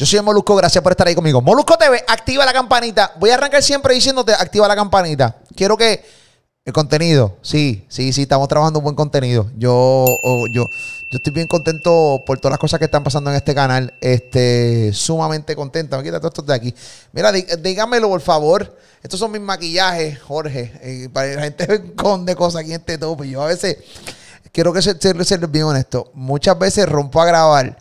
Yo soy Molusco, gracias por estar ahí conmigo. Molusco TV, activa la campanita. Voy a arrancar siempre diciéndote, activa la campanita. Quiero que el contenido, sí, estamos trabajando un buen contenido. Yo estoy bien contento por todas las cosas que están pasando en este canal. Sumamente contento. Me quita todo esto de aquí. Mira, dígamelo, por favor. Estos son mis maquillajes, Jorge. Para la gente esconde cosas aquí en este topo. Yo a veces, quiero que ser bien honesto, muchas veces rompo a grabar.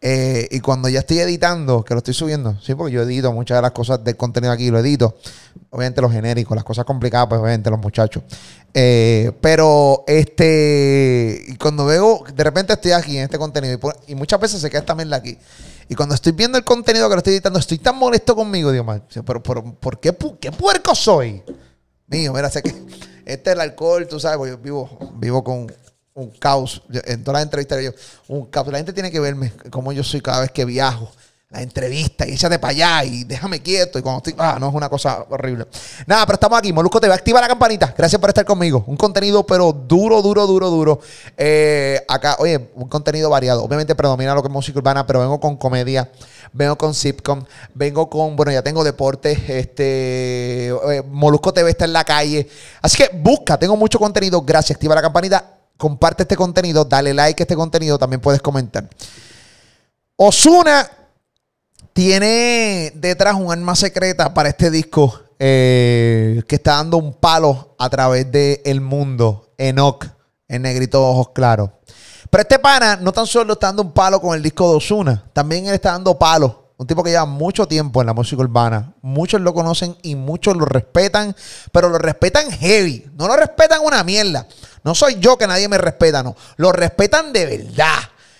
Y cuando ya estoy editando, que lo estoy subiendo, sí, porque yo edito muchas de las cosas del contenido aquí, lo edito. Obviamente los genéricos, las cosas complicadas, pues obviamente los muchachos. Pero y cuando veo, de repente estoy aquí en este contenido y muchas veces se queda esta mierda aquí. Y cuando estoy viendo el contenido que lo estoy editando, estoy tan molesto conmigo, digo, pero ¿por qué puerco soy? Mío, mira, sé que este es el alcohol, tú sabes, porque yo vivo con un caos. En todas las entrevistas yo, un caos. La gente tiene que verme como yo soy cada vez que viajo. La entrevista, y échate para allá, y déjame quieto. Y cuando estoy, no, es una cosa horrible. Nada, pero estamos aquí. Molusco TV, activa la campanita. Gracias por estar conmigo. Un contenido, pero duro. Acá, oye, un contenido variado. Obviamente predomina lo que es música urbana, pero vengo con comedia, vengo con sitcom, vengo con, bueno, ya tengo deportes. Molusco TV está en la calle. Así que busca, tengo mucho contenido. Gracias, activa la campanita. Comparte este contenido, dale like a este contenido, también puedes comentar. Ozuna tiene detrás un arma secreta para este disco que está dando un palo a través del mundo. Enoc, en negrito ojos claros. Pero este pana no tan solo está dando un palo con el disco de Ozuna, también él está dando palos. Un tipo que lleva mucho tiempo en la música urbana. Muchos lo conocen y muchos lo respetan, pero lo respetan heavy. No lo respetan una mierda. No soy yo que nadie me respeta, no. Lo respetan de verdad.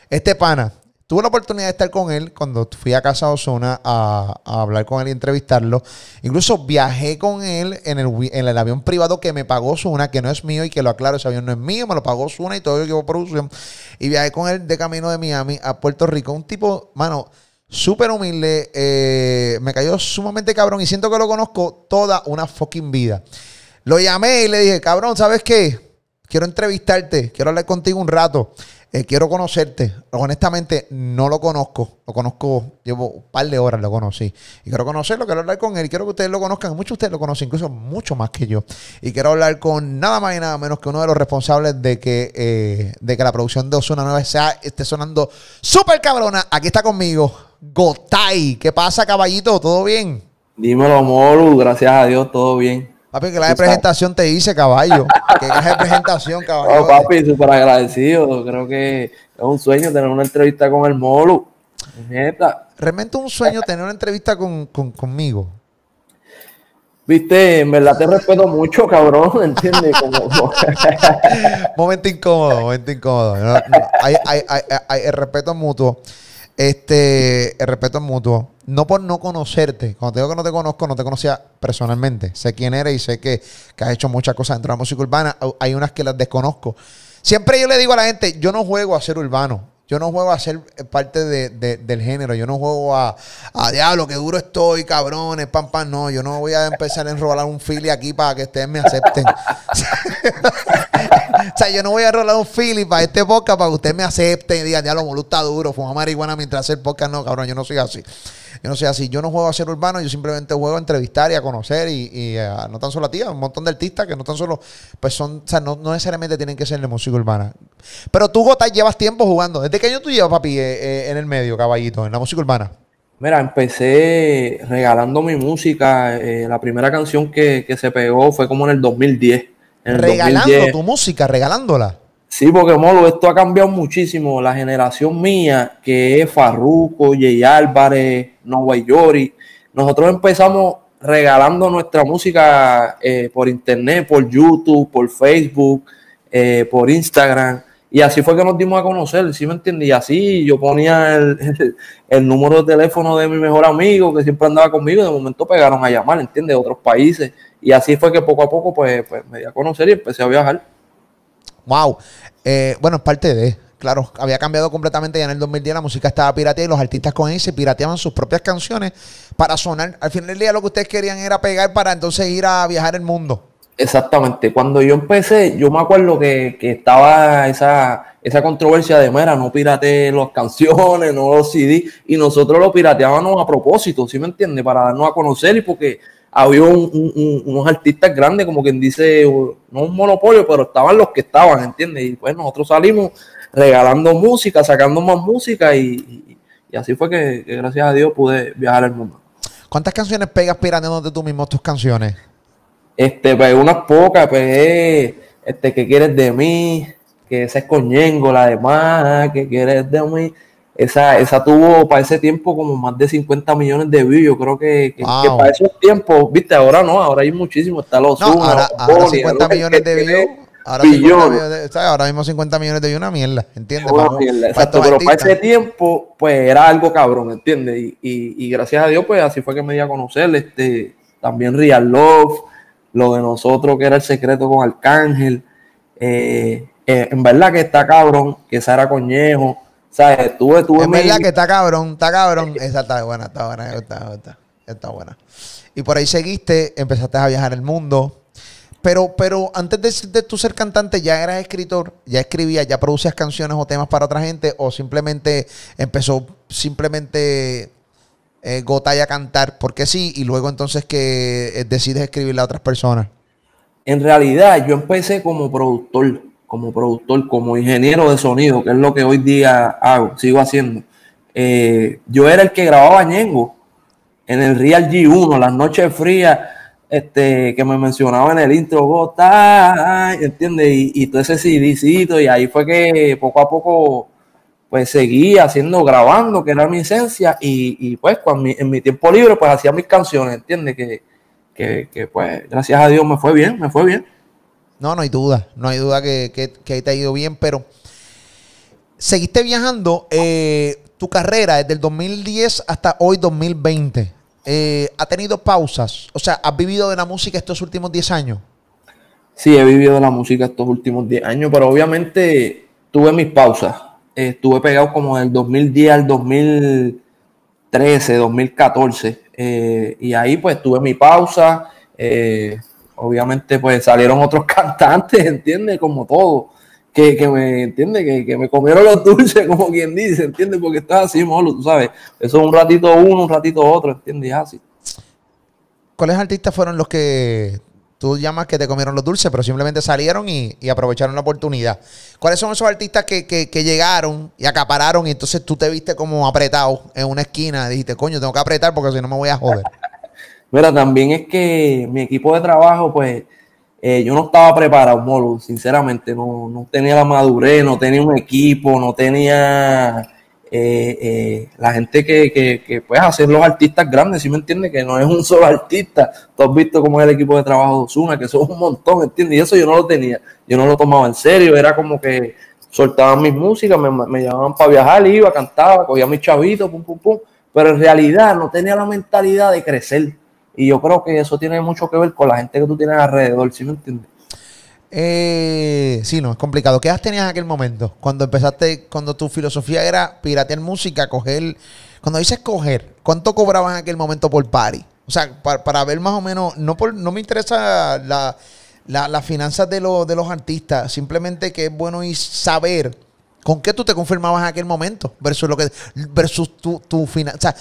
Este pana. Tuve la oportunidad de estar con él cuando fui a casa de Ozuna a hablar con él y entrevistarlo. Incluso viajé con él en el avión privado que me pagó Ozuna, que no es mío, y que lo aclaro, ese avión no es mío, me lo pagó Ozuna y todo el equipo de producción. Y viajé con él de camino de Miami a Puerto Rico. Un tipo, mano, súper humilde, me cayó sumamente cabrón y siento que lo conozco toda una fucking vida. Lo llamé y le dije, cabrón, ¿sabes qué? Quiero entrevistarte, quiero hablar contigo un rato, quiero conocerte. Honestamente, no lo conozco. Lo conozco, llevo un par de horas, lo conocí. Y quiero conocerlo, quiero hablar con él, quiero que ustedes lo conozcan. Muchos de ustedes lo conocen, incluso mucho más que yo. Y quiero hablar con nada más y nada menos que uno de los responsables de que la producción de Ozuna Nueva esté sonando súper cabrona. Aquí está conmigo Gotay. ¿Qué pasa, caballito? ¿Todo bien? Dímelo, Molu. Gracias a Dios, todo bien. Papi, que la de presentación te hice, caballo. Que la de presentación, caballo. No, papi, súper agradecido. Creo que es un sueño tener una entrevista con el Molu. Neta. Realmente un sueño tener una entrevista conmigo. Viste, en verdad te respeto mucho, cabrón, ¿entiendes? Como... momento incómodo. No. Hay el respeto mutuo. El respeto es mutuo. No por no conocerte. Cuando te digo que no te conozco, no te conocía personalmente. Sé quién eres y sé que has hecho muchas cosas dentro de la música urbana. Hay unas que las desconozco. Siempre yo le digo a la gente, yo no juego a ser urbano. Yo no juego a ser parte del género. Yo no juego a diablo, que duro estoy, cabrones, pan. No, yo no voy a empezar a enrolar un fili aquí para que ustedes me acepten. O sea, yo no voy a enrolar un fili para este podcast para que ustedes me acepten y digan, diablo, Molu está duro, fuma marihuana mientras hace el podcast. No, cabrón, yo no soy así. Yo no juego a ser urbano, yo simplemente juego a entrevistar y a conocer y no tan solo a ti, a un montón de artistas que no tan solo, pues son, o sea, no necesariamente tienen que ser de música urbana. Pero tú, Gotay, llevas tiempo jugando. ¿Desde qué año tú llevas, papi, en el medio, caballito, en la música urbana? Mira, empecé regalando mi música. La primera canción que se pegó fue como en el 2010. ¿Regalando tu música, regalándola? Sí, porque, Molo, esto ha cambiado muchísimo. La generación mía, que es Farruko, J. Álvarez, Nova y Jory, nosotros empezamos regalando nuestra música por internet, por YouTube, por Facebook, por Instagram. Y así fue que nos dimos a conocer, ¿sí me entiendes? Y así yo ponía el número de teléfono de mi mejor amigo que siempre andaba conmigo, y de momento pegaron a llamar, ¿entiendes? De otros países. Y así fue que poco a poco pues me di a conocer y empecé a viajar. Wow. Bueno, es parte de... Claro, había cambiado completamente ya en el 2010. La música estaba pirateada y los artistas con él se pirateaban sus propias canciones para sonar. Al final del día lo que ustedes querían era pegar para entonces ir a viajar el mundo. Exactamente. Cuando yo empecé, yo me acuerdo que estaba esa controversia de, mira, no piratees las canciones, no los CD, y nosotros lo pirateábamos a propósito, ¿sí me entiendes? Para darnos a conocer y porque había unos artistas grandes, como quien dice, no un monopolio, pero estaban los que estaban, ¿entiendes? Y pues nosotros salimos regalando música, sacando más música y así fue que gracias a Dios pude viajar al mundo. ¿Cuántas canciones pegas pirateando de tú mismo tus canciones? Pegué unas pocas, pegué ¿Qué quieres de mí? Que esa es con Ñengo, la demás, ¿qué quieres de mí? Esa tuvo para ese tiempo como más de 50 millones de views. Yo creo que para esos tiempos, viste, ahora no, ahora hay muchísimo, está los Ozuna, ahora 50 millones de views, ahora mismo 50 millones de views, una mierda, ¿entiendes? Exacto, pero para ese tiempo, pues era algo cabrón, ¿entiendes? Y gracias a Dios, pues así fue que me di a conocer, también Real Love, lo de nosotros que era el secreto con Arcángel, en verdad que está cabrón, que esa era con Ñejo, sabes, en verdad que está cabrón, esa está buena, y por ahí seguiste, empezaste a viajar el mundo, pero antes de tú ser cantante, ¿ya eras escritor? ¿Ya escribías, ya producías canciones o temas para otra gente, o simplemente empezó Gotay a cantar porque sí y luego entonces que decides escribirle a otras personas? En realidad yo empecé como productor, como ingeniero de sonido, que es lo que hoy día hago, sigo haciendo. Yo era el que grababa Ñengo en el Real G1, las noches frías, que me mencionaba en el intro Gotay, ¿entiendes? Y todo ese CDcito, y ahí fue que poco a poco pues seguía grabando, que era mi esencia, y pues en mi tiempo libre, pues hacía mis canciones, ¿entiendes? Que pues, gracias a Dios me fue bien. No hay duda que te ha ido bien, pero seguiste viajando. Tu carrera desde el 2010 hasta hoy, 2020, ¿ha tenido pausas? O sea, ¿has vivido de la música estos últimos 10 años? Sí, he vivido de la música estos últimos 10 años, pero obviamente tuve mis pausas. Estuve pegado como del 2010 al 2013, 2014. Y ahí pues tuve mi pausa. Obviamente pues salieron otros cantantes, ¿entiendes? Como todo. Que me comieron los dulces, como quien dice, ¿entiendes? Porque estás así, Molo, tú sabes. Eso es un ratito uno, un ratito otro, ¿entiendes? Así. ¿Cuáles artistas fueron los que tú llamas que te comieron los dulces, pero simplemente salieron y aprovecharon la oportunidad? ¿Cuáles son esos artistas que llegaron y acapararon y entonces tú te viste como apretado en una esquina? Dijiste, coño, tengo que apretar porque si no me voy a joder. Mira, también es que mi equipo de trabajo, pues, yo no estaba preparado, Molo, sinceramente. No tenía la madurez, no tenía un equipo, no tenía la gente que puede hacer los artistas grandes, ¿sí me entiendes? Que no es un solo artista. Tú has visto cómo es el equipo de trabajo de Ozuna, que son un montón, ¿entiendes? Y eso yo no lo tenía, yo no lo tomaba en serio, era como que soltaban mis músicas, me llamaban para viajar, iba, cantaba, cogía a mis chavitos, pum, pum, pum, pero en realidad no tenía la mentalidad de crecer, y yo creo que eso tiene mucho que ver con la gente que tú tienes alrededor, ¿sí me entiendes? Sí, no, es complicado. ¿Qué edad tenías en aquel momento? Cuando empezaste, cuando tu filosofía era piratear música, coger. Cuando dices coger, ¿cuánto cobrabas en aquel momento por party? O sea, para ver más o menos, no me interesa las finanzas de los artistas, simplemente que es bueno y saber con qué tú te confirmabas en aquel momento versus tu finanza,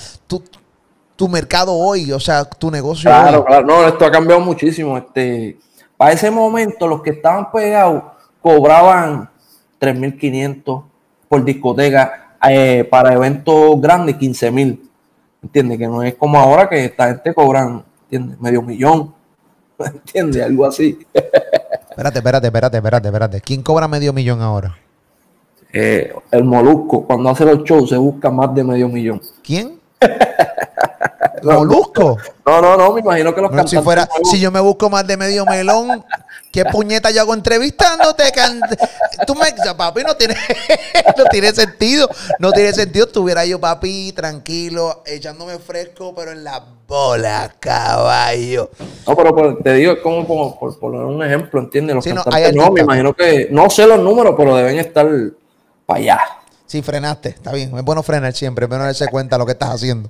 tu mercado hoy, o sea, tu negocio. Claro, hoy. Claro, no, esto ha cambiado muchísimo. Para ese momento, los que estaban pegados cobraban $3,500 por discoteca, para eventos grandes $15,000. ¿Entiendes? Que no es como ahora que esta gente cobran, ¿entiendes? $500,000. ¿Entiendes? Algo así. Espérate. ¿Quién cobra $500,000 ahora? El Molusco. Cuando hace los shows se busca más de $500,000. ¿Quién? ¿Molusco? No, me imagino que los cantantes. Si yo me busco más de $500,000, ¿qué puñeta yo hago entrevistándote? Tú me, papi, no tiene sentido. Estuviera yo, papi, tranquilo, echándome fresco, pero en la bola, caballo. No, pero te digo, es como por poner un ejemplo, ¿entiendes? Los cantantes, me imagino que, no sé los números, pero deben estar para allá. Sí, frenaste, está bien. Es bueno frenar siempre, pero no darse cuenta lo que estás haciendo.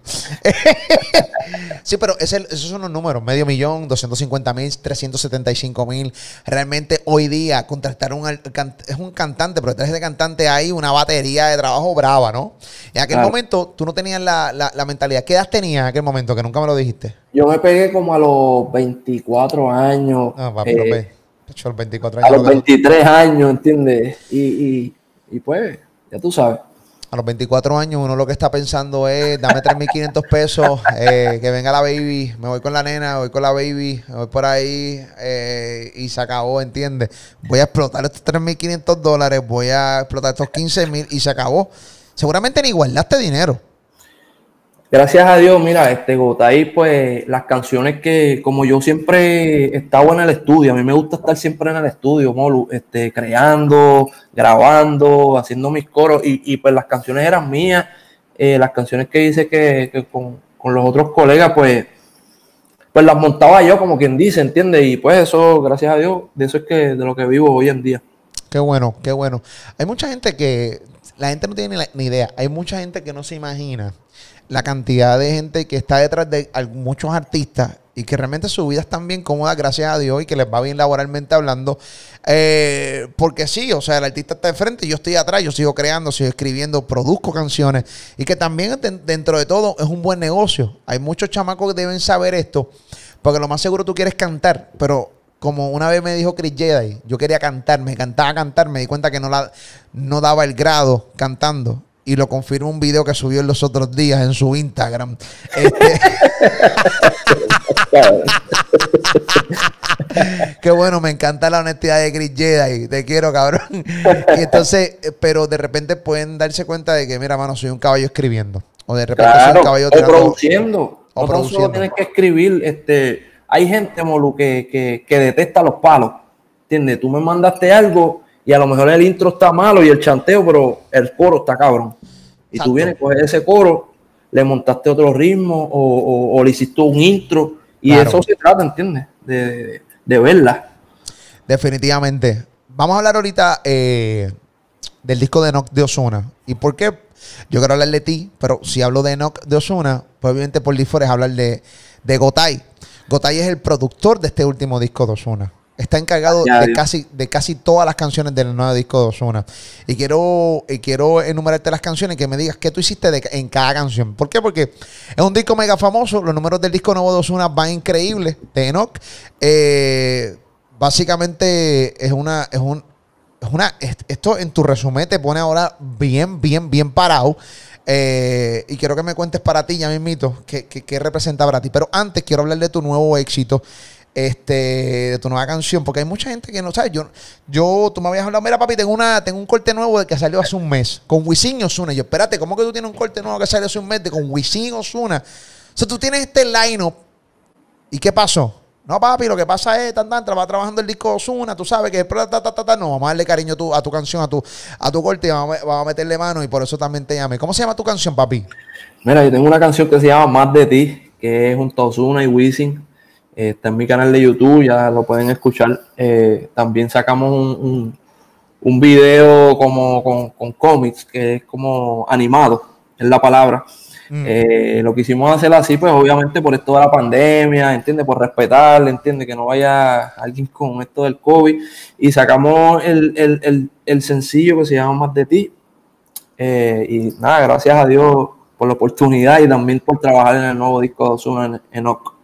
Sí, pero esos son los números. 500,000, 250,000, 375,000. Realmente hoy día contratar un cantante, pero detrás de cantante hay una batería de trabajo brava, ¿no? En aquel momento tú no tenías la mentalidad. ¿Qué edad tenías en aquel momento? Que nunca me lo dijiste. Yo me pegué como a los 24 años. Ah, papi, a los 24 años. A los 23 años, ¿entiendes? Y pues... Ya tú sabes. A los 24 años uno lo que está pensando es, dame 3.500 pesos, que venga la baby, me voy con la nena, voy con la baby, me voy por ahí y se acabó, ¿entiendes? Voy a explotar estos $3.500, voy a explotar estos 15.000 y se acabó. Seguramente ni guardaste dinero. Gracias a Dios, mira, Gotay, pues las canciones que, como yo siempre estaba en el estudio, a mí me gusta estar siempre en el estudio, Molu, creando, grabando, haciendo mis coros, y pues las canciones eran mías, las canciones que hice que con los otros colegas, pues las montaba yo, como quien dice, ¿entiendes? Y pues eso, gracias a Dios, de eso es que de lo que vivo hoy en día. Qué bueno, qué bueno. Hay mucha gente que, la gente no tiene ni idea, hay mucha gente que no se imagina la cantidad de gente que está detrás de muchos artistas y que realmente su vida está bien cómoda, gracias a Dios, y que les va bien laboralmente hablando. Porque sí, o sea, el artista está de frente, yo estoy atrás, yo sigo creando, sigo escribiendo, produzco canciones. Y que también dentro de todo es un buen negocio. Hay muchos chamacos que deben saber esto, porque lo más seguro tú quieres cantar, pero... Como una vez me dijo Chris Jedi, yo quería cantar, me encantaba cantar, me di cuenta que no daba el grado cantando. Y lo confirmó un video que subió en los otros días en su Instagram. Qué bueno, me encanta la honestidad de Chris Jedi. Te quiero, cabrón. Y entonces, pero de repente pueden darse cuenta de que, mira, mano, soy un caballo escribiendo. O de repente soy un caballo produciendo. O produciendo. Tienes que escribir, Hay gente, Molu, que detesta los palos, ¿entiendes? Tú me mandaste algo y a lo mejor el intro está malo y el chanteo, pero el coro está cabrón. Y Exacto. Tú vienes, coges ese coro, le montaste otro ritmo o le hiciste un intro. Y claro, eso se trata, ¿entiendes? De verla. Definitivamente. Vamos a hablar ahorita del disco de Enoc de Ozuna. ¿Y por qué? Yo quiero hablar de ti, pero si hablo de Enoc de Ozuna, pues obviamente por default es hablar de Gotay. Gotay es el productor de este último disco de Ozuna. Está encargado de casi todas las canciones del nuevo disco de Ozuna. Y quiero enumerarte las canciones y que me digas qué tú hiciste en cada canción. ¿Por qué? Porque es un disco mega famoso. Los números del disco nuevo de Ozuna van increíbles, de Enoc. Básicamente esto en tu resumen te pone ahora bien parado. Y quiero que me cuentes para ti, ya mismito, qué representa para ti. Pero antes quiero hablar de tu nuevo éxito, de tu nueva canción, porque hay mucha gente que no sabe. Tú me habías hablado, mira, papi, tengo un corte nuevo que salió hace un mes, con Wisin y Ozuna. Yo, espérate, ¿cómo que tú tienes un corte nuevo que salió hace un mes con Wisin y Ozuna? O sea, tú tienes este line-up. ¿Y qué pasó? No, papi, lo que pasa es, va trabajando el disco de Ozuna, tú sabes que no, vamos a darle cariño a tu canción, a tu corte, y vamos a meterle mano, y por eso también te llamé. ¿Cómo se llama tu canción, papi? Mira, yo tengo una canción que se llama Más de Ti, que es junto a Ozuna y Wisin. Está en mi canal de YouTube, ya lo pueden escuchar. También sacamos un video como con cómics, que es como animado, es la palabra. Lo que hicimos hacer así, pues obviamente por esto de la pandemia, ¿entiendes? Por respetarle, ¿entiendes? Que no vaya alguien con esto del COVID. Y sacamos el sencillo que se llama Más de Ti. Y nada, gracias a Dios por la oportunidad y también por trabajar en el nuevo disco de Ozuna, Enoc.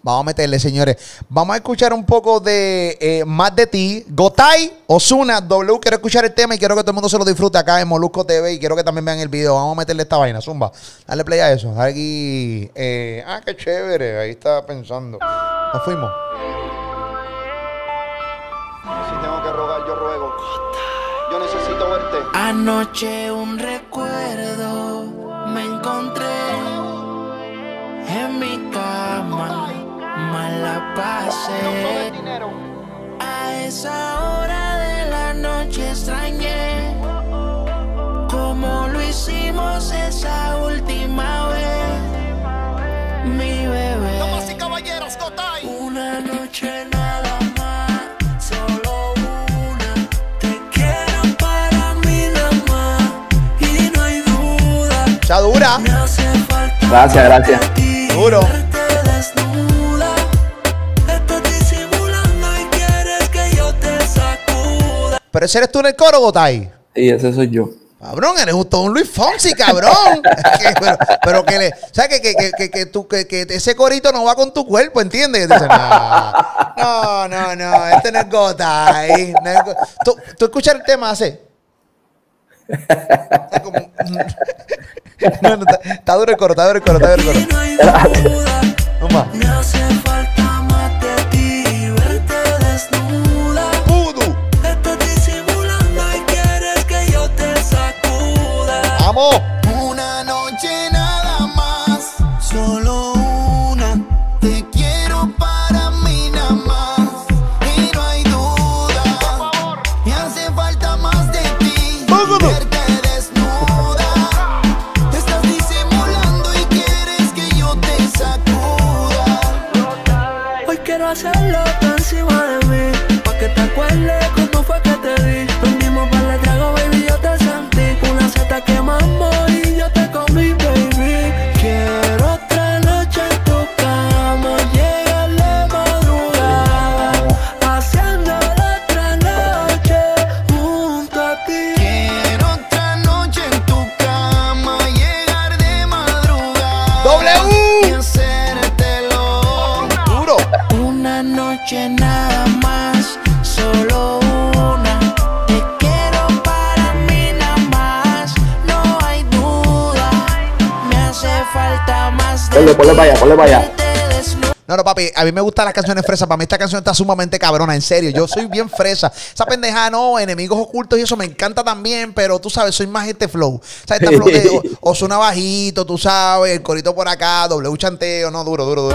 Vamos a meterle, señores. Vamos a escuchar un poco de Más de Ti. Gotay, Ozuna, W. Quiero escuchar el tema y quiero que todo el mundo se lo disfrute acá en Molusco TV. Y quiero que también vean el video. Vamos a meterle esta vaina, Zumba. Dale play a eso. Dale aquí. Qué chévere. Ahí estaba pensando. Nos fuimos. Si tengo que rogar, yo ruego. Yo necesito verte. Anoche un recuerdo me encontré en mi cama. Mala pasé. A esa hora de la noche extrañé como lo hicimos esa última vez, mi bebé. Damas y caballeros, Gotay. Una noche no. Solo una. Te quiero para mí nada más. Y Está dura. Gracias, gracias. Duro. Pero ese eres tú en el coro, Gotay. Sí, ese soy yo. Cabrón, eres justo un Luis Fonsi, cabrón. Pero que le... ¿Sabes que ese corito no va con tu cuerpo, entiendes? Dicen, no, este no es Gotay. No es Gotay. ¿Tú escuchas el tema hace? Está como... no, está duro el coro, está duro el coro, está duro el coro. No más. Me hace falta más de ti, verte desnuda. Pudu. Estás disimulando y quieres que yo te sacuda. ¡Vamos! Una noche nada más, solo una. Te quiero para mí nada más. Y no hay duda. Por favor. Me hace falta más de ti, verte desnuda. Estás disimulando y quieres que yo te sacuda. Hoy quiero hacerlo encima de mí, pa' que te acuerdes cómo fue que te di. Los mismos par de trago, baby, yo te sentí. Una seta que mamó y yo te comí, baby. Quiero otra noche en tu cama, llegar la madrugada, haciendo la otra noche junto a ti. Quiero otra noche en tu cama, llegar de madrugada. ¡W! Y hacértelo. ¡Duro! Una noche nada más, solo una. Te quiero para mí nada más, no hay duda. Me hace falta más de Ponle, ponle para allá, ponle para allá. te desnudo. No, papi, a mí me gustan las canciones fresas. Para mí esta canción está sumamente cabrona, en serio. Yo soy bien fresa. Esa pendeja, no, enemigos ocultos y eso me encanta también, pero tú sabes, soy más este flow. ¿Sabes? Este flow de Ozuna bajito, tú sabes, el corito por acá, doble chanteo, no, duro.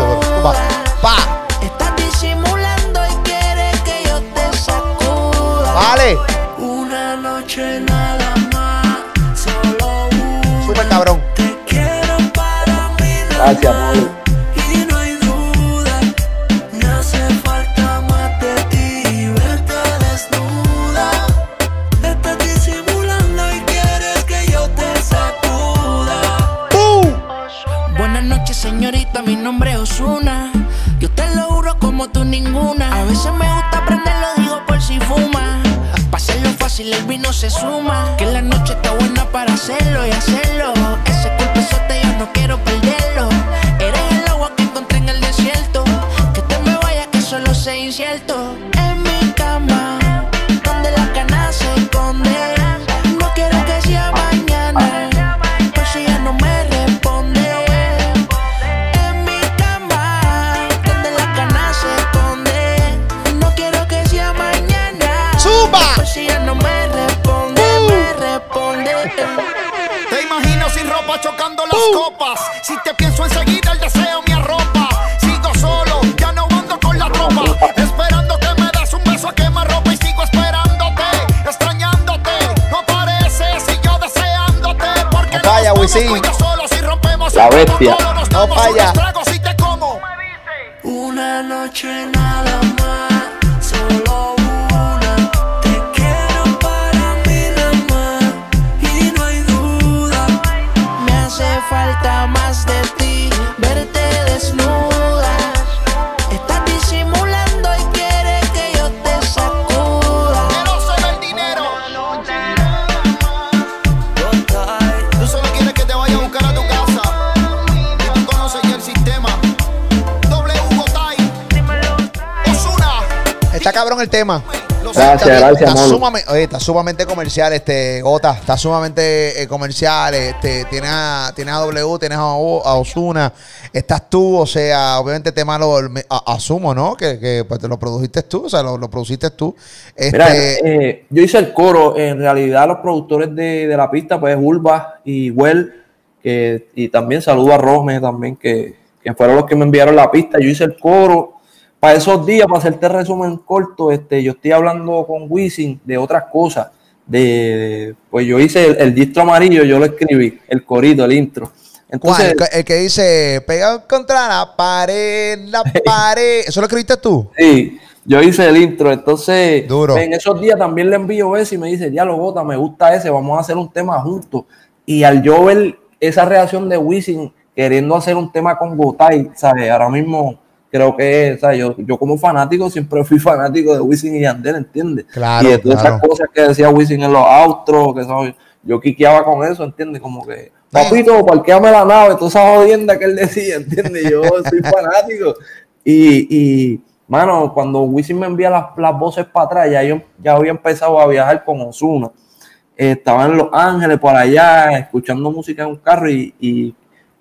Pa. Estás disimulando y quieres que yo te sacuda. Vale. Una noche nada más, solo una. Súper cabrón. Te quiero para mí nada Gracias, más. amor. Y no hay duda. Me hace falta más de ti, verte desnuda. Estás disimulando y quieres que yo te sacuda. Buenas noches, señorita, mi nombre es Ozuna. Yo te lo juro como tú ninguna. A veces me gusta prenderlo, digo por si fuma. Pa' hacerlo fácil el vino se suma. Que la noche está buena para hacerlo y hacerlo. Ese culpezote yo no quiero perderlo. Eres el agua que encontré en el desierto. Que te me vayas que solo sé incierto. En mi cama, donde la cana se esconde. No quiero que sea mañana, por si ya no me responde. En mi cama, donde la cana se esconde. No quiero que sea mañana. ¡Zumba! Por si ya no me responde, me responde. Te imagino sin ropa chocando las copas. Si te pienso enseguida el deseo me arropa. Sigo solo, ya no ando con la tropa. Esperando que me des un beso a quemarropa. Y sigo esperándote, extrañándote. No apareces y yo deseándote. Porque No falla, Wisin. tú y yo solos y rompemos La el bestia. protocolo, nos No damos falla. unos tragos y te como. Una noche nada más, solo una. Te quiero para mí nada más y no hay duda. Me hace falta más de ti, verte desnuda. Estás disimulando y quieres que yo te sacuda. Quiero solo el dinero. Tú solo quieres que te vaya a buscar a tu casa. Y tú conoces ya el sistema. Doble Gotay. Ozuna. Está cabrón el tema. Los Gracias, Está bien, gracias, está mano. sumamente, oye, está sumamente comercial este Gota, está sumamente comercial, tienes a W, tienes a Ozuna, estás tú, o sea, obviamente el tema asumo, ¿no? Que pues, te lo produjiste tú, o sea, lo produciste tú. Mira, yo hice el coro, en realidad los productores de la pista, pues Urba y y también saludo a Rosme también, que fueron los que me enviaron la pista. Yo hice el coro. Para esos días, para hacerte resumen corto, yo estoy hablando con Wisin de otras cosas. Pues yo hice el Gistro Amarillo, yo lo escribí, el corito, el intro. Entonces, ¿cuál? El que dice, pegado contra la pared. ¿Eso lo escribiste tú? Sí, yo hice el intro. Entonces, duro. En esos días también le envío ese y me dice, ya lo Gota, me gusta ese, vamos a hacer un tema juntos. Y al yo ver esa reacción de Wisin queriendo hacer un tema con Gotay, ¿sabes? Ahora mismo creo que, ¿sabes? Yo como fanático siempre fui fanático de Wisin y Yandel, ¿entiendes? Claro, y de todas esas cosas que decía Wisin en los outros, que ¿sabes? Yo quiqueaba con eso, ¿entiendes? Como que, papito, parquéame la nave, toda esa jodienda que él decía, ¿entiendes? Yo soy fanático. Y mano, cuando Wisin me envía las voces para atrás, ya había empezado a viajar con Ozuna. Estaba en Los Ángeles, por allá, escuchando música en un carro y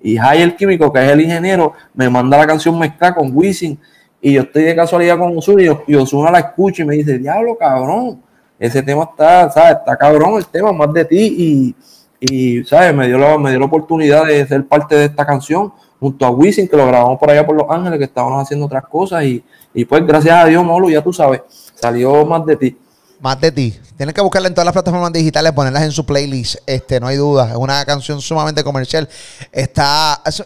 Jai, el químico, que es el ingeniero, me manda la canción mezclada con Wisin y yo estoy de casualidad con Ozuna y Ozuna la escucha y me dice, diablo, cabrón, ese tema está, ¿sabes? Está cabrón el tema, Más de Ti, y ¿sabes? Me dio la oportunidad de ser parte de esta canción junto a Wisin, que lo grabamos por allá por Los Ángeles, que estábamos haciendo otras cosas y pues gracias a Dios, Molo, ya tú sabes, salió Más de Ti. Más de Ti. Tienen que buscarla en todas las plataformas digitales, ponerlas en su playlist. No hay duda. Es una canción sumamente comercial.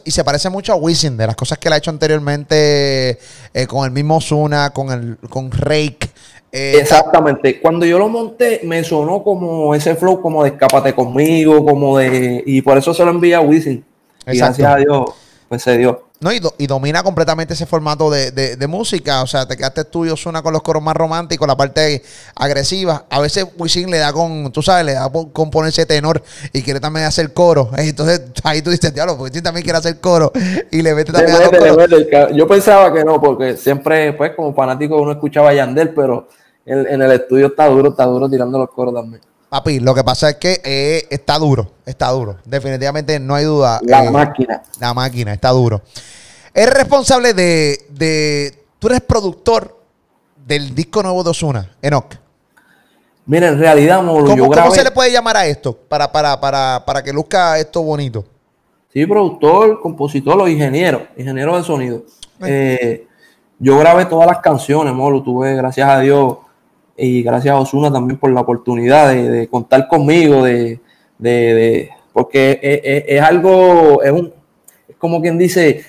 Y se parece mucho a Wisin, de las cosas que él ha hecho anteriormente con el mismo Ozuna, con Rake. Exactamente. Cuando yo lo monté, me sonó como ese flow, como de escápate conmigo, como de. Y por eso se lo envía a Wisin. Y gracias a Dios, pues se dio. No, y domina completamente ese formato de música. O sea, te quedaste tú y Ozuna con los coros más románticos, la parte agresiva. A veces Wisin le da con, tú sabes, le da con ponerse tenor y quiere también hacer coro. Entonces ahí tú dices, diablo, Wisin también quiere hacer coro y le mete también a los coros. Yo pensaba que no, porque siempre, pues, como fanático uno escuchaba a Yandel, pero en el estudio está duro tirando los coros también. Papi, lo que pasa es que está duro. Definitivamente no hay duda. La máquina, está duro. Es responsable tú eres productor del disco nuevo de Ozuna, Enoc. Mira, en realidad, Molo, ¿Cómo se le puede llamar a esto para que luzca esto bonito? Sí, productor, compositor o ingeniero de sonido. Yo grabé todas las canciones, Molo, tuve, gracias a Dios. Y gracias a Ozuna también por la oportunidad de contar conmigo, porque es algo, es como quien dice,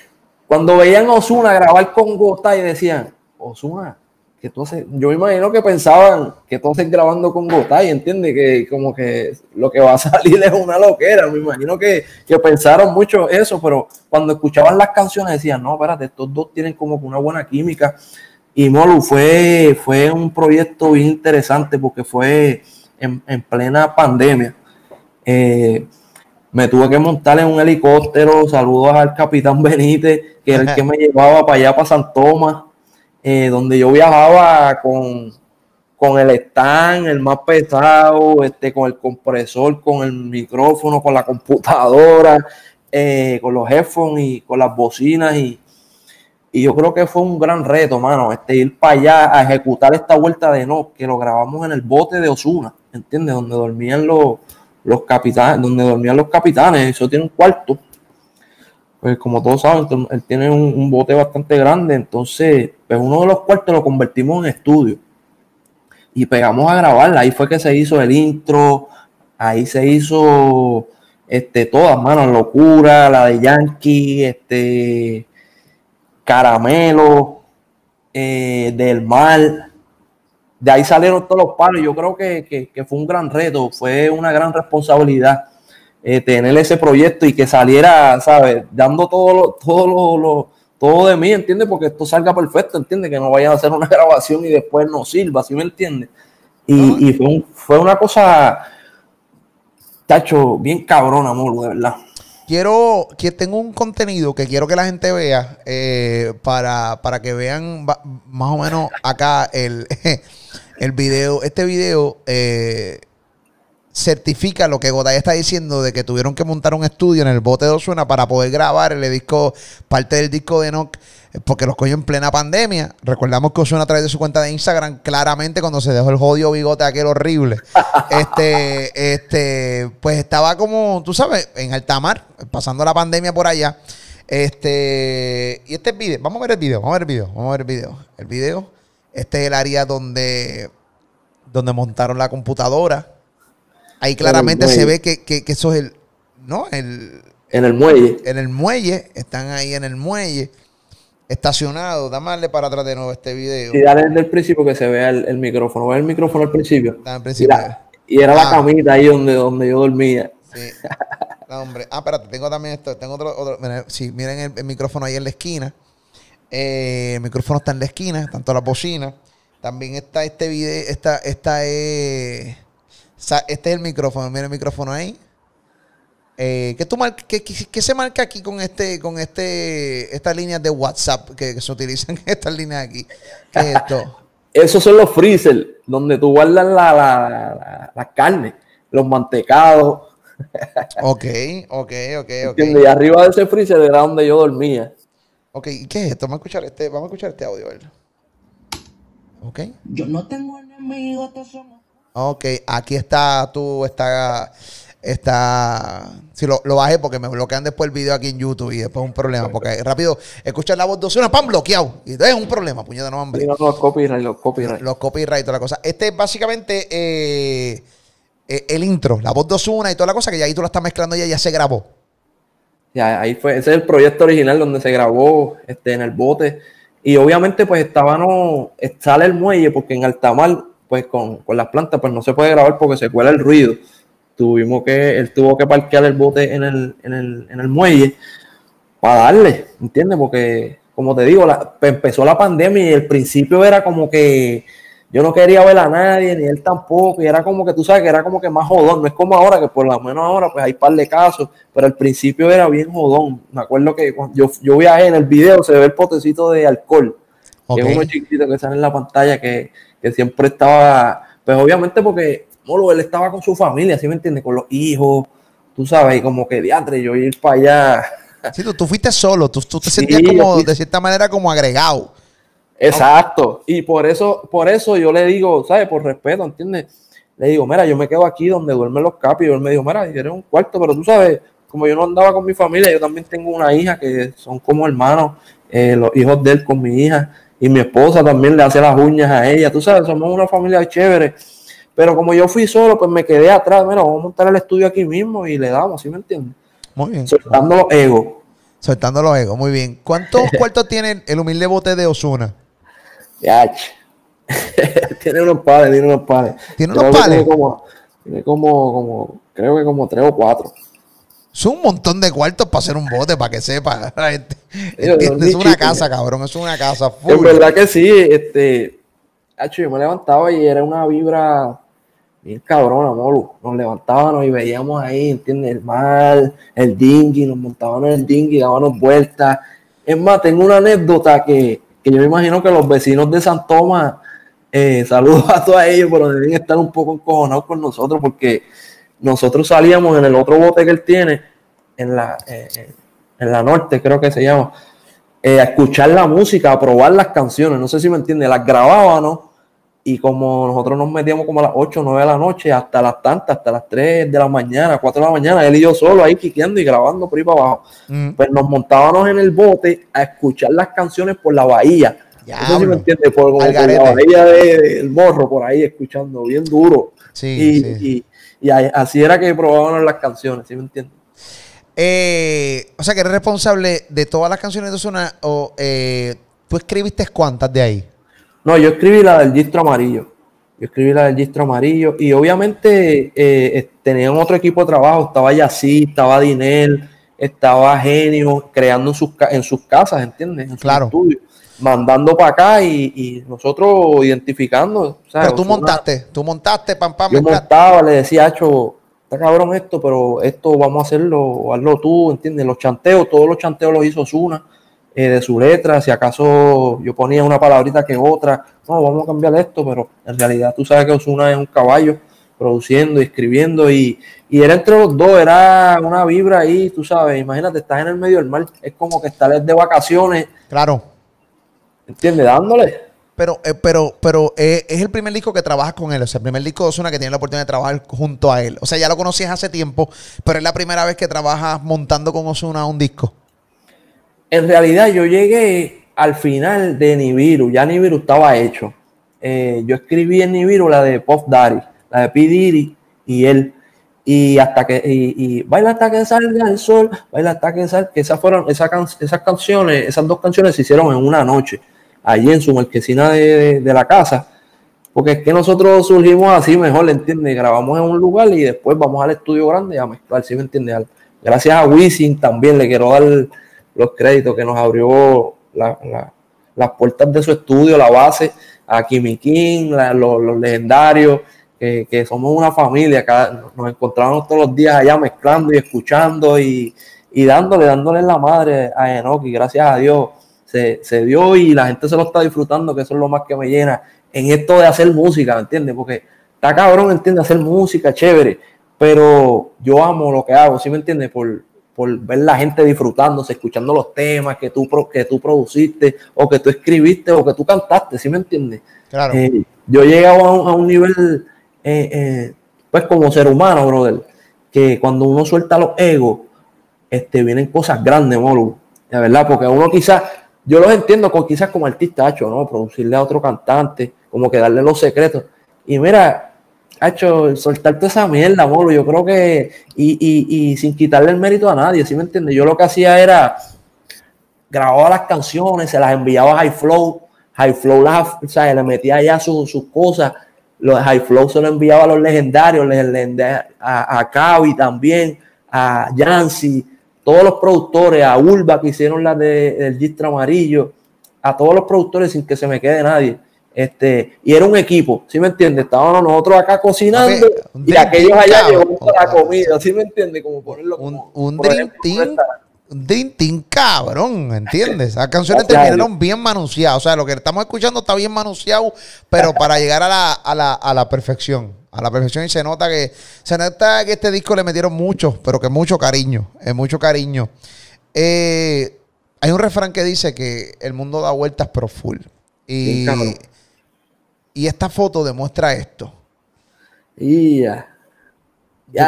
cuando veían a Ozuna grabar con Gotay y decían, Ozuna, que tú haces, yo me imagino que pensaban que tú haces grabando con Gotay, ¿entiendes? Que como que lo que va a salir es una loquera, me imagino que pensaron mucho eso, pero cuando escuchaban las canciones decían, no, espérate, estos dos tienen como que una buena química. Y Molu, fue un proyecto bien interesante porque fue en plena pandemia. Me tuve que montar en un helicóptero, saludos al capitán Benítez, que era el que me llevaba para allá, para San Tomás, donde yo viajaba con el stand, el más pesado, con el compresor, con el micrófono, con la computadora, con los headphones y con las bocinas y yo creo que fue un gran reto, mano, ir para allá a ejecutar esta vuelta de Enoc, que lo grabamos en el bote de Ozuna, ¿entiendes? Donde dormían los capitanes, eso tiene un cuarto. Pues como todos saben, él tiene un bote bastante grande, entonces pues uno de los cuartos lo convertimos en estudio. Y pegamos a grabarla, ahí fue que se hizo el intro, ahí se hizo todas, mano, Locura, la de Yankee, Caramelo, Del Mar, de ahí salieron todos los palos. Yo creo que fue un gran reto, fue una gran responsabilidad tener ese proyecto y que saliera, ¿sabes? Dando todo de mí, ¿entiendes? Porque esto salga perfecto, ¿entiendes? Que no vayan a hacer una grabación y después no sirva, ¿sí me entiendes? Y fue una cosa, tacho, bien cabrona, amor, de verdad. Tengo un contenido que quiero que la gente vea para que vean más o menos acá el video. Este video certifica lo que Gotay está diciendo de que tuvieron que montar un estudio en el bote de Ozuna para poder grabar el disco, parte del disco de Enoc, porque los cogió en plena pandemia. Recordamos que Ozuna, a través de su cuenta de Instagram, claramente cuando se dejó el jodido bigote aquel horrible, pues estaba como, tú sabes, en alta mar, pasando la pandemia por allá. Video, vamos a ver el video. El video, este es el área donde montaron la computadora. Ahí claramente se ve que eso es en el muelle. En el muelle, están ahí en el muelle. Estacionado, dame para atrás de nuevo este video. Y dale desde el principio que se vea el micrófono. ¿Ves el micrófono al principio? Está en principio. Y era la camita ahí donde yo dormía. Sí. No, hombre. Ah, espérate, tengo también esto. Tengo otro. Miren, sí, miren el micrófono ahí en la esquina. El micrófono está en la esquina, están todas las bocinas. También está este video. Este es el micrófono. Miren el micrófono ahí. ¿Qué se marca aquí con estas líneas de WhatsApp que se utilizan en estas líneas aquí? ¿Qué es esto? Esos son los freezer, donde tú guardas la carne, los mantecados. Ok. ¿Entiendes? Y arriba de ese freezer era donde yo dormía. Ok, ¿y qué es esto? Vamos a escuchar este audio, ¿verdad? Ok. Yo no tengo enemigos, todos somos. Ok, aquí está si lo bajé porque me bloquean después el video aquí en YouTube y después es un problema porque rápido escuchas la voz de Ozuna, ¡pam! Bloqueado, y es un problema, puñeta, no, hombre. Los copyright, toda la cosa. Este es básicamente el intro, la voz de Ozuna y toda la cosa, que ya ahí tú la estás mezclando y ya se grabó. Ya, ahí fue, ese es el proyecto original donde se grabó en el bote, y obviamente pues sale el muelle porque en altamar pues con las plantas pues no se puede grabar porque se cuela el ruido. Él tuvo que parquear el bote en el muelle para darle, ¿entiendes? Porque, como te digo, empezó la pandemia y al principio era como que yo no quería ver a nadie, ni él tampoco, y era como que, tú sabes, que era como que más jodón, no es como ahora, que por lo menos ahora pues hay par de casos, pero al principio era bien jodón. Me acuerdo que cuando yo viajé en el video, se ve el potecito de alcohol, okay, que es uno chiquitito que sale en la pantalla, que siempre estaba, pues obviamente porque él estaba con su familia, ¿sí me entiendes? Con los hijos, tú sabes, y como que diantre, yo ir para allá. Sí, tú fuiste solo, tú te sentías como, de cierta manera, como agregado. Exacto, y por eso yo le digo, ¿sabes? Por respeto, ¿entiendes? Le digo, mira, yo me quedo aquí donde duermen los capis, y él me dijo, mira, eres un cuarto, pero tú sabes, como yo no andaba con mi familia, yo también tengo una hija que son como hermanos, los hijos de él con mi hija, y mi esposa también le hace las uñas a ella, tú sabes, somos una familia chévere. Pero como yo fui solo, pues me quedé atrás. Mira, vamos a montar el estudio aquí mismo y le damos, ¿sí me entiendes? Muy bien. Soltando los egos. Soltando los egos, muy bien. ¿Cuántos cuartos tiene el humilde bote de Ozuna? Ya, tiene unos pares. ¿Tiene unos pares? Creo que como 3 o 4. Es un montón de cuartos para hacer un bote, para que sepa la gente. Es una casa, cabrón, es una casa. Full. Es verdad que sí, yo me levantaba y era una vibra bien cabrona, Molu. Nos levantábamos y veíamos ahí, ¿entiendes? El mar, el dinghy, nos montábamos en el dinghy, dábamos vueltas. Es más, tengo una anécdota que yo me imagino que los vecinos de San Tomás, saludos a todos ellos, pero deben estar un poco encojonados con nosotros porque nosotros salíamos en el otro bote que él tiene, en la norte, creo que se llama, a escuchar la música, a probar las canciones, no sé si me entiendes, las grabábamos. Y como nosotros nos metíamos como a las 8 o 9 de la noche, hasta las tantas, hasta las 3 de la mañana, 4 de la mañana, él y yo solo ahí quiqueando y grabando por ahí para abajo. Pues nos montábamos en el bote a escuchar las canciones por la bahía. Ya, no sé si me entiendes, por la bahía del Morro, por ahí escuchando bien duro. Y así era que probábamos las canciones, ¿sí me entiendes? O sea, que eres responsable de todas las canciones de Ozuna, o ¿tú escribiste cuántas de ahí? No, yo escribí la del Gistro Amarillo. Y obviamente tenían otro equipo de trabajo. Estaba Yacy, estaba Dinel, estaba Genio, creando en sus casas, ¿entiendes? En claro. Estudios, mandando para acá y nosotros identificando. ¿Sabes? Pero tú montaste, pam, pam. Yo montaba, le decía, Acho, está cabrón esto, pero esto vamos a hacerlo, hazlo tú, ¿entiendes? Los chanteos, todos los chanteos los hizo Ozuna. De su letra, si acaso yo ponía una palabrita que otra, no, vamos a cambiar esto, pero en realidad tú sabes que Ozuna es un caballo produciendo y escribiendo, y era entre los dos, era una vibra ahí, tú sabes, imagínate, estás en el medio del mar, es como que estar de vacaciones. Claro. ¿Entiendes? Dándole. Pero es el primer disco que trabajas con él, o sea, el primer disco de Ozuna que tiene la oportunidad de trabajar junto a él, o sea, ya lo conocías hace tiempo, pero es la primera vez que trabajas montando con Ozuna un disco. En realidad yo llegué al final de Nibiru, ya Nibiru estaba hecho. Yo escribí en Nibiru la de Puff Daddy, la de P. Diddy y él. Y baila hasta que salga el sol, baila hasta que salga, que esas dos canciones se hicieron en una noche, allí en su marquesina de la casa. Porque es que nosotros surgimos así mejor, ¿entiendes? Grabamos en un lugar y después vamos al estudio grande a mezclar, ¿sí me entiendes? Gracias a Wisin también le quiero dar los créditos, que nos abrió las puertas de su estudio, la base, a Kimi King, los legendarios, que somos una familia, nos encontrábamos todos los días allá mezclando y escuchando y dándole la madre a Enoc, y gracias a Dios se dio y la gente se lo está disfrutando, que eso es lo más que me llena en esto de hacer música, ¿me entiendes? Porque está cabrón, ¿entiendes? Hacer música, chévere, pero yo amo lo que hago, ¿sí me entiendes? Por ver la gente disfrutándose, escuchando los temas que tú produciste, o que tú escribiste, o que tú cantaste, ¿sí me entiendes? Claro. Yo he llegado a un nivel, pues como ser humano, brother, que cuando uno suelta los egos, vienen cosas grandes, Molo, la verdad, porque uno quizás, yo los entiendo quizás como artista, hacho, ¿no? Producirle a otro cantante, como que darle los secretos, y mira, hacho, soltarte esa mierda, boludo, yo creo que, y sin quitarle el mérito a nadie, ¿sí me entiendes? Yo lo que hacía era grababa las canciones, se las enviaba a Hi Flow o sea, le metía allá sus cosas, los Hi Flow se lo enviaba a los legendarios, a Cavi también, a Yacy, todos los productores, a Urba, que hicieron la del Gistro Amarillo, a todos los productores sin que se me quede nadie. Y era un equipo, ¿sí me entiendes? Estábamos nosotros acá cocinando, y aquellos allá llevando la comida, ¿sí me entiendes? Como ponerlo como un dream team, cabrón, ¿entiendes? Esas canciones terminaron bien manunciadas, o sea, lo que estamos escuchando está bien manunciado, pero para llegar a la perfección. A la perfección, y se nota que este disco le metieron mucho, pero que mucho cariño, mucho cariño. Hay un refrán que dice que el mundo da vueltas pero full. Y esta foto demuestra esto. Yo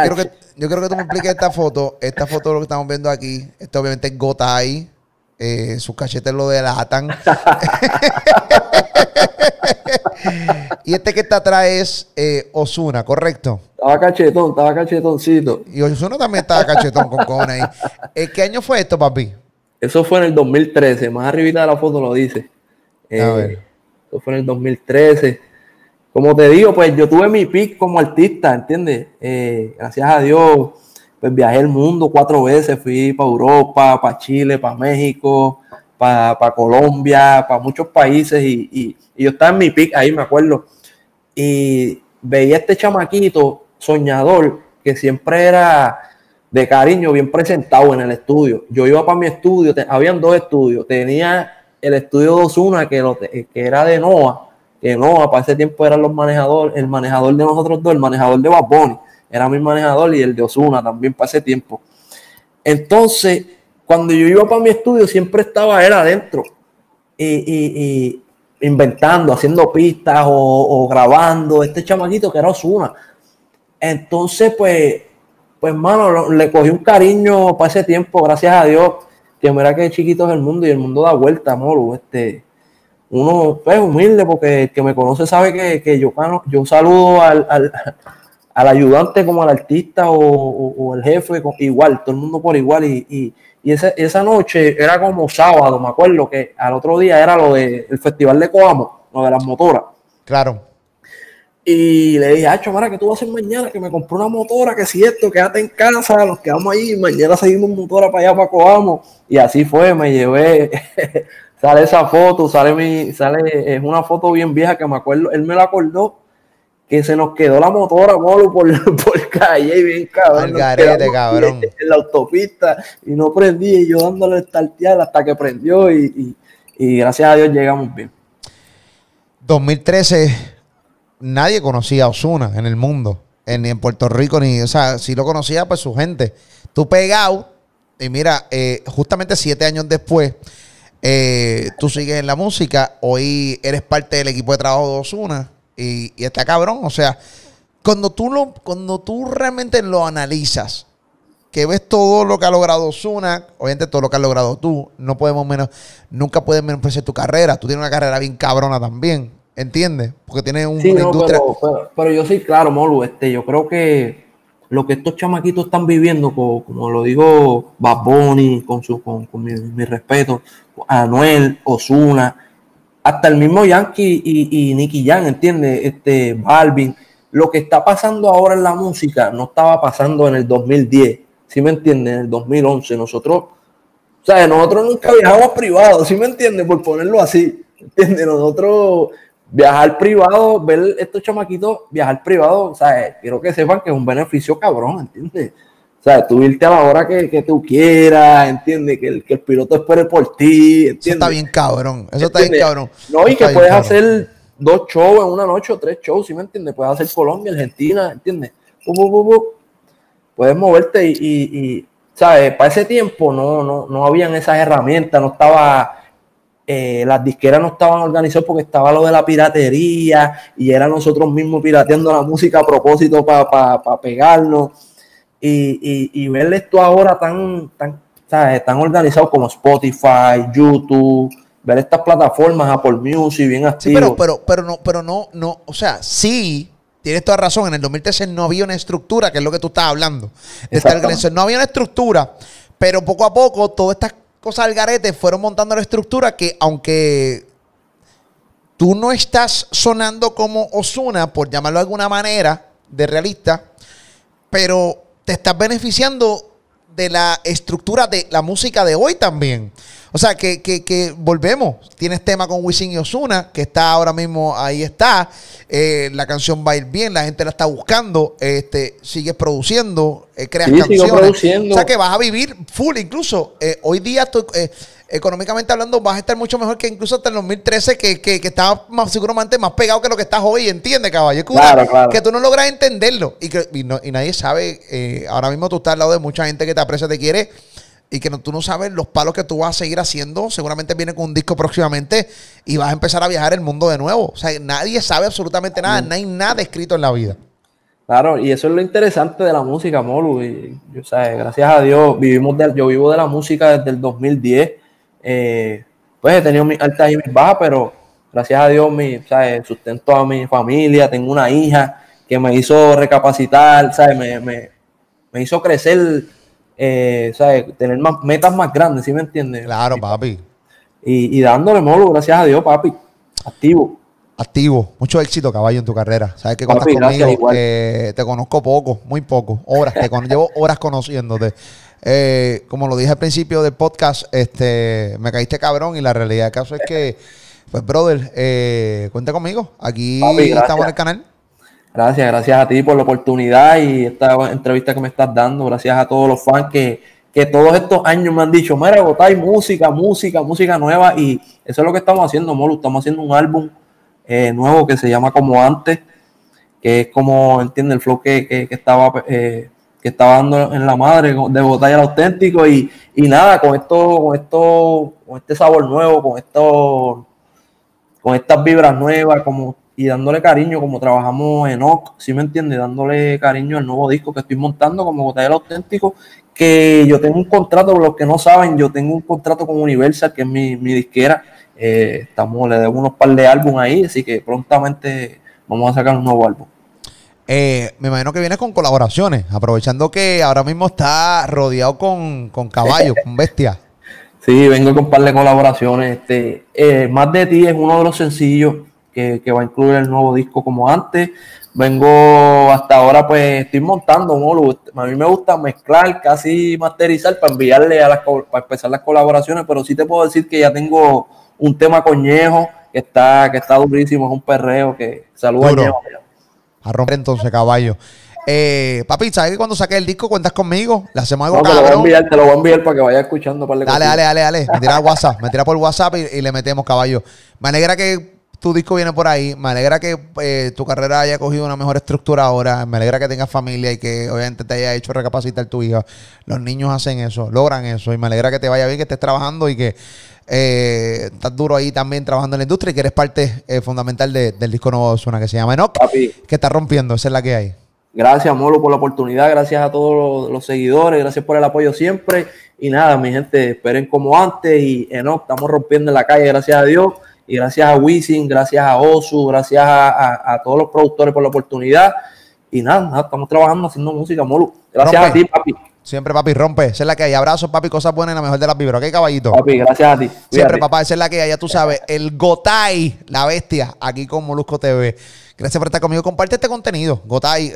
creo que tú me expliques esta foto. Esta foto lo que estamos viendo aquí. Esto obviamente es Gotay. Sus cachetes lo delatan. Y este que está atrás es Ozuna, ¿correcto? Estaba cachetoncito. Y Ozuna también estaba cachetón con cojones ahí. ¿Qué año fue esto, papi? Eso fue en el 2013. Más arribita de la foto lo dice. A ver. Eso fue en el 2013. Como te digo, pues yo tuve mi pick como artista, ¿entiendes? Gracias a Dios, pues viajé el mundo 4 veces. Fui para Europa, para Chile, para México, para Colombia, para muchos países. Y yo estaba en mi pick ahí, me acuerdo. Y veía este chamaquito soñador que siempre era de cariño, bien presentado en el estudio. Yo iba para mi estudio, habían 2 estudios. Tenía el estudio de Ozuna, que era de Noah, que Noah para ese tiempo era el manejador de nosotros 2, el manejador de Bad Bunny, era mi manejador, y el de Ozuna también para ese tiempo. Entonces, cuando yo iba para mi estudio, siempre estaba él adentro, y inventando, haciendo pistas o grabando, este chamaquito que era Ozuna. Entonces, pues mano, le cogí un cariño para ese tiempo, gracias a Dios, que mira que chiquito es el mundo y el mundo da vuelta, moro. Uno es humilde, porque el que me conoce sabe que yo saludo al ayudante como al artista o al jefe, igual, todo el mundo por igual. Y esa noche era como sábado, me acuerdo que al otro día era lo del festival de Coamo, lo de las motoras. Claro. Y le dije, acho, mara, ¿qué tú vas a hacer mañana? Que me compré una motora, que si esto, quédate en casa, nos quedamos ahí, mañana seguimos motora para allá, para Coamo. Y así fue, me llevé, sale esa foto, es una foto bien vieja que me acuerdo, él me la acordó, que se nos quedó la motora, Molo, por calle, y bien cabrón. Al garete, cabrón. En la autopista, y no prendí, y yo dándole el startear hasta que prendió, y gracias a Dios llegamos bien. 2013... Nadie conocía a Ozuna en el mundo, ni en Puerto Rico, ni, o sea, si lo conocía, pues su gente. Tú pegado, y mira, justamente 7 años después, tú sigues en la música, hoy eres parte del equipo de trabajo de Ozuna, y está cabrón. O sea, cuando tú realmente lo analizas, que ves todo lo que ha logrado Ozuna, obviamente todo lo que has logrado tú, nunca puedes menospreciar tu carrera, tú tienes una carrera bien cabrona también. ¿Entiendes? Porque tiene una industria. Pero yo soy claro, Molu, yo creo que lo que estos chamaquitos están viviendo, como lo digo, Bad Bunny, con mi respeto, Anuel, Ozuna, hasta el mismo Yankee y Nicky Jam, ¿entiendes? Balvin, lo que está pasando ahora en la música no estaba pasando en el 2010, ¿sí me entiendes? En el 2011 nosotros, o sea, nosotros nunca viajamos privado, ¿sí me entiendes? Por ponerlo así, ¿entiendes? Nosotros viajar privado, ver estos chamaquitos viajar privado, o sea, quiero que sepan que es un beneficio cabrón, ¿entiendes? O sea, tú irte a la hora que tú quieras, ¿entiendes? Que el piloto espere por ti, ¿entiendes? Eso está bien cabrón, eso está bien cabrón. No, y que puedes hacer 2 shows en una noche o 3 shows, ¿sí me entiendes? Puedes hacer Colombia, Argentina, ¿entiendes? Puedes moverte y ¿sabes? Para ese tiempo no habían esas herramientas, no estaba... las disqueras no estaban organizadas porque estaba lo de la piratería y eran nosotros mismos pirateando la música a propósito para pegarnos. Y ver esto ahora tan organizado como Spotify, YouTube, ver estas plataformas, Apple Music, bien activas. Sí, pero no, o sea, sí, tienes toda razón, en el 2013 no había una estructura, que es lo que tú estabas hablando. No había una estructura, pero poco a poco todas estas cosas al garete fueron montando la estructura que, aunque tú no estás sonando como Ozuna, por llamarlo de alguna manera, de realista, pero te estás beneficiando de la estructura de la música de hoy también. O sea, que volvemos. Tienes tema con Wisin y Ozuna, que está ahora mismo, ahí está. La canción va a ir bien, la gente la está buscando. Sigues produciendo, creas canciones. Produciendo. O sea, que vas a vivir full incluso. Hoy día, económicamente hablando, vas a estar mucho mejor que incluso hasta el 2013, que estabas más, seguramente más pegado que lo que estás hoy. ¿Entiendes, caballo? Claro. Que tú no logras entenderlo. Y nadie sabe. Ahora mismo tú estás al lado de mucha gente que te aprecia, te quiere. Y que tú no sabes los palos que tú vas a seguir haciendo. Seguramente viene con un disco próximamente y vas a empezar a viajar el mundo de nuevo. O sea, nadie sabe absolutamente nada. No hay nada escrito en la vida. Claro, y eso es lo interesante de la música, Molu. O sea, gracias a Dios, yo vivo de la música desde el 2010. Pues he tenido mis altas y mis bajas, pero gracias a Dios sustento a mi familia. Tengo una hija que me hizo recapacitar, ¿sabes? Me hizo crecer... ¿sabes? Tener metas más grandes, ¿sí me entiendes? Claro, papi. Y dándole, Molo, gracias a Dios, papi. Activo. Mucho éxito, caballo, en tu carrera. Sabes que cuentas conmigo. Te conozco poco, muy poco. Horas, llevo horas conociéndote. Como lo dije al principio del podcast, me caíste cabrón y la realidad del caso es que, pues, brother, cuenta conmigo. Aquí papi, estamos en el canal. Gracias a ti por la oportunidad y esta entrevista que me estás dando. Gracias a todos los fans que todos estos años me han dicho, mira, Gotay, música nueva. Y eso es lo que estamos haciendo, Molu. Estamos haciendo un álbum nuevo que se llama Como Antes, que es como, entiende, el flow que estaba dando en la madre de Gotay al auténtico. Y nada, con este sabor nuevo, con estas vibras nuevas, y dándole cariño, como trabajamos en Enoc, ¿sí me entiendes? Dándole cariño al nuevo disco que estoy montando como Gotay el Auténtico, que yo tengo un contrato, por los que no saben, yo tengo un contrato con Universal, que es mi disquera. Le debo unos par de álbumes ahí, así que prontamente vamos a sacar un nuevo álbum. Me imagino que vienes con colaboraciones, aprovechando que ahora mismo está rodeado con caballos, con bestias. Sí, vengo con un par de colaboraciones. Más de Ti es uno de los sencillos que va a incluir el nuevo disco Como Antes. Vengo hasta ahora, pues estoy montando, Molu. A mí me gusta mezclar, casi masterizar para enviarle para empezar las colaboraciones, pero sí te puedo decir que ya tengo un tema con Ñejo que está durísimo, es un perreo que saluda duro. A Ñejo. A romper entonces, caballo. Papi, ¿sabes que cuando saques el disco cuentas conmigo? Le hacemos algo, cabrón. Te lo voy a enviar para que vayas escuchando. Dale. Me tira por WhatsApp y le metemos, caballo. Me alegra que tu disco viene por ahí. Me alegra que tu carrera haya cogido una mejor estructura ahora. Me alegra que tengas familia y que obviamente te haya hecho recapacitar tu hija. Los niños hacen eso, logran eso. Y me alegra que te vaya bien, que estés trabajando y que estás duro ahí también trabajando en la industria y que eres parte fundamental del disco nuevo de Ozuna, que se llama Enoc, papi, que está rompiendo. Esa es la que hay. Gracias, Molo, por la oportunidad. Gracias a todos los seguidores. Gracias por el apoyo siempre. Y nada, mi gente, esperen Como Antes y Enoc. Estamos rompiendo en la calle, gracias a Dios. Y gracias a Wisin, gracias a Ozu, gracias a todos los productores por la oportunidad. Y nada, estamos trabajando, haciendo música, Molu. Gracias a ti, papi. Siempre, papi, rompe. Esa es la que hay. Abrazos, papi, cosas buenas y la mejor de las vibras. ¿Ok, caballito? Papi, gracias a ti. Cuídate. Siempre, papá, esa es la que hay. Ya tú sabes, el Gotay, la bestia, aquí con Molusco TV. Gracias por estar conmigo. Comparte este contenido. Gotay,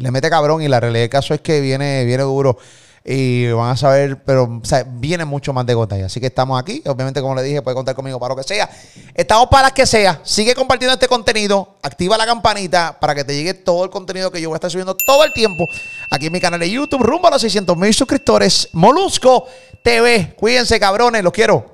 le mete cabrón y la realidad del caso es que viene duro. y van a saber, pero o sea, viene mucho más de Gotay. Así que estamos aquí. Obviamente, como le dije, puede contar conmigo para lo que sea. Estamos para las que sea. Sigue compartiendo este contenido. Activa la campanita para que te llegue todo el contenido que yo voy a estar subiendo todo el tiempo aquí en mi canal de YouTube. Rumbo a los 600,000 suscriptores. Molusco TV. Cuídense, cabrones. Los quiero.